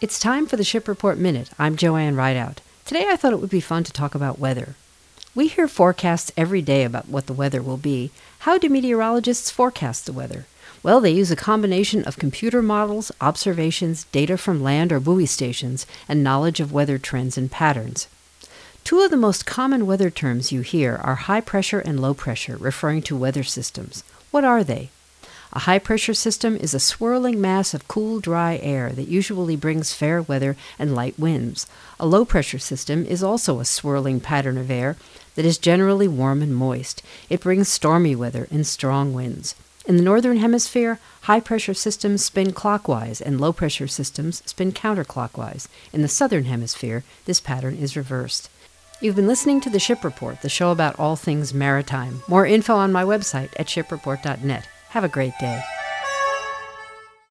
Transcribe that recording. It's time for the Ship Report Minute. I'm Joanne Rideout. Today I thought it would be fun to talk about weather. We hear forecasts every day about what the weather will be. How do meteorologists forecast the weather? Well, they use a combination of computer models, observations, data from land or buoy stations, and knowledge of weather trends and patterns. Two of the most common weather terms you hear are high pressure and low pressure, referring to weather systems. What are they? A high-pressure system is a swirling mass of cool, dry air that usually brings fair weather and light winds. A low-pressure system is also a swirling pattern of air that is generally warm and moist. It brings stormy weather and strong winds. In the northern hemisphere, high-pressure systems spin clockwise and low-pressure systems spin counterclockwise. In the southern hemisphere, this pattern is reversed. You've been listening to The Ship Report, the show about all things maritime. More info on my website at shipreport.net. Have a great day.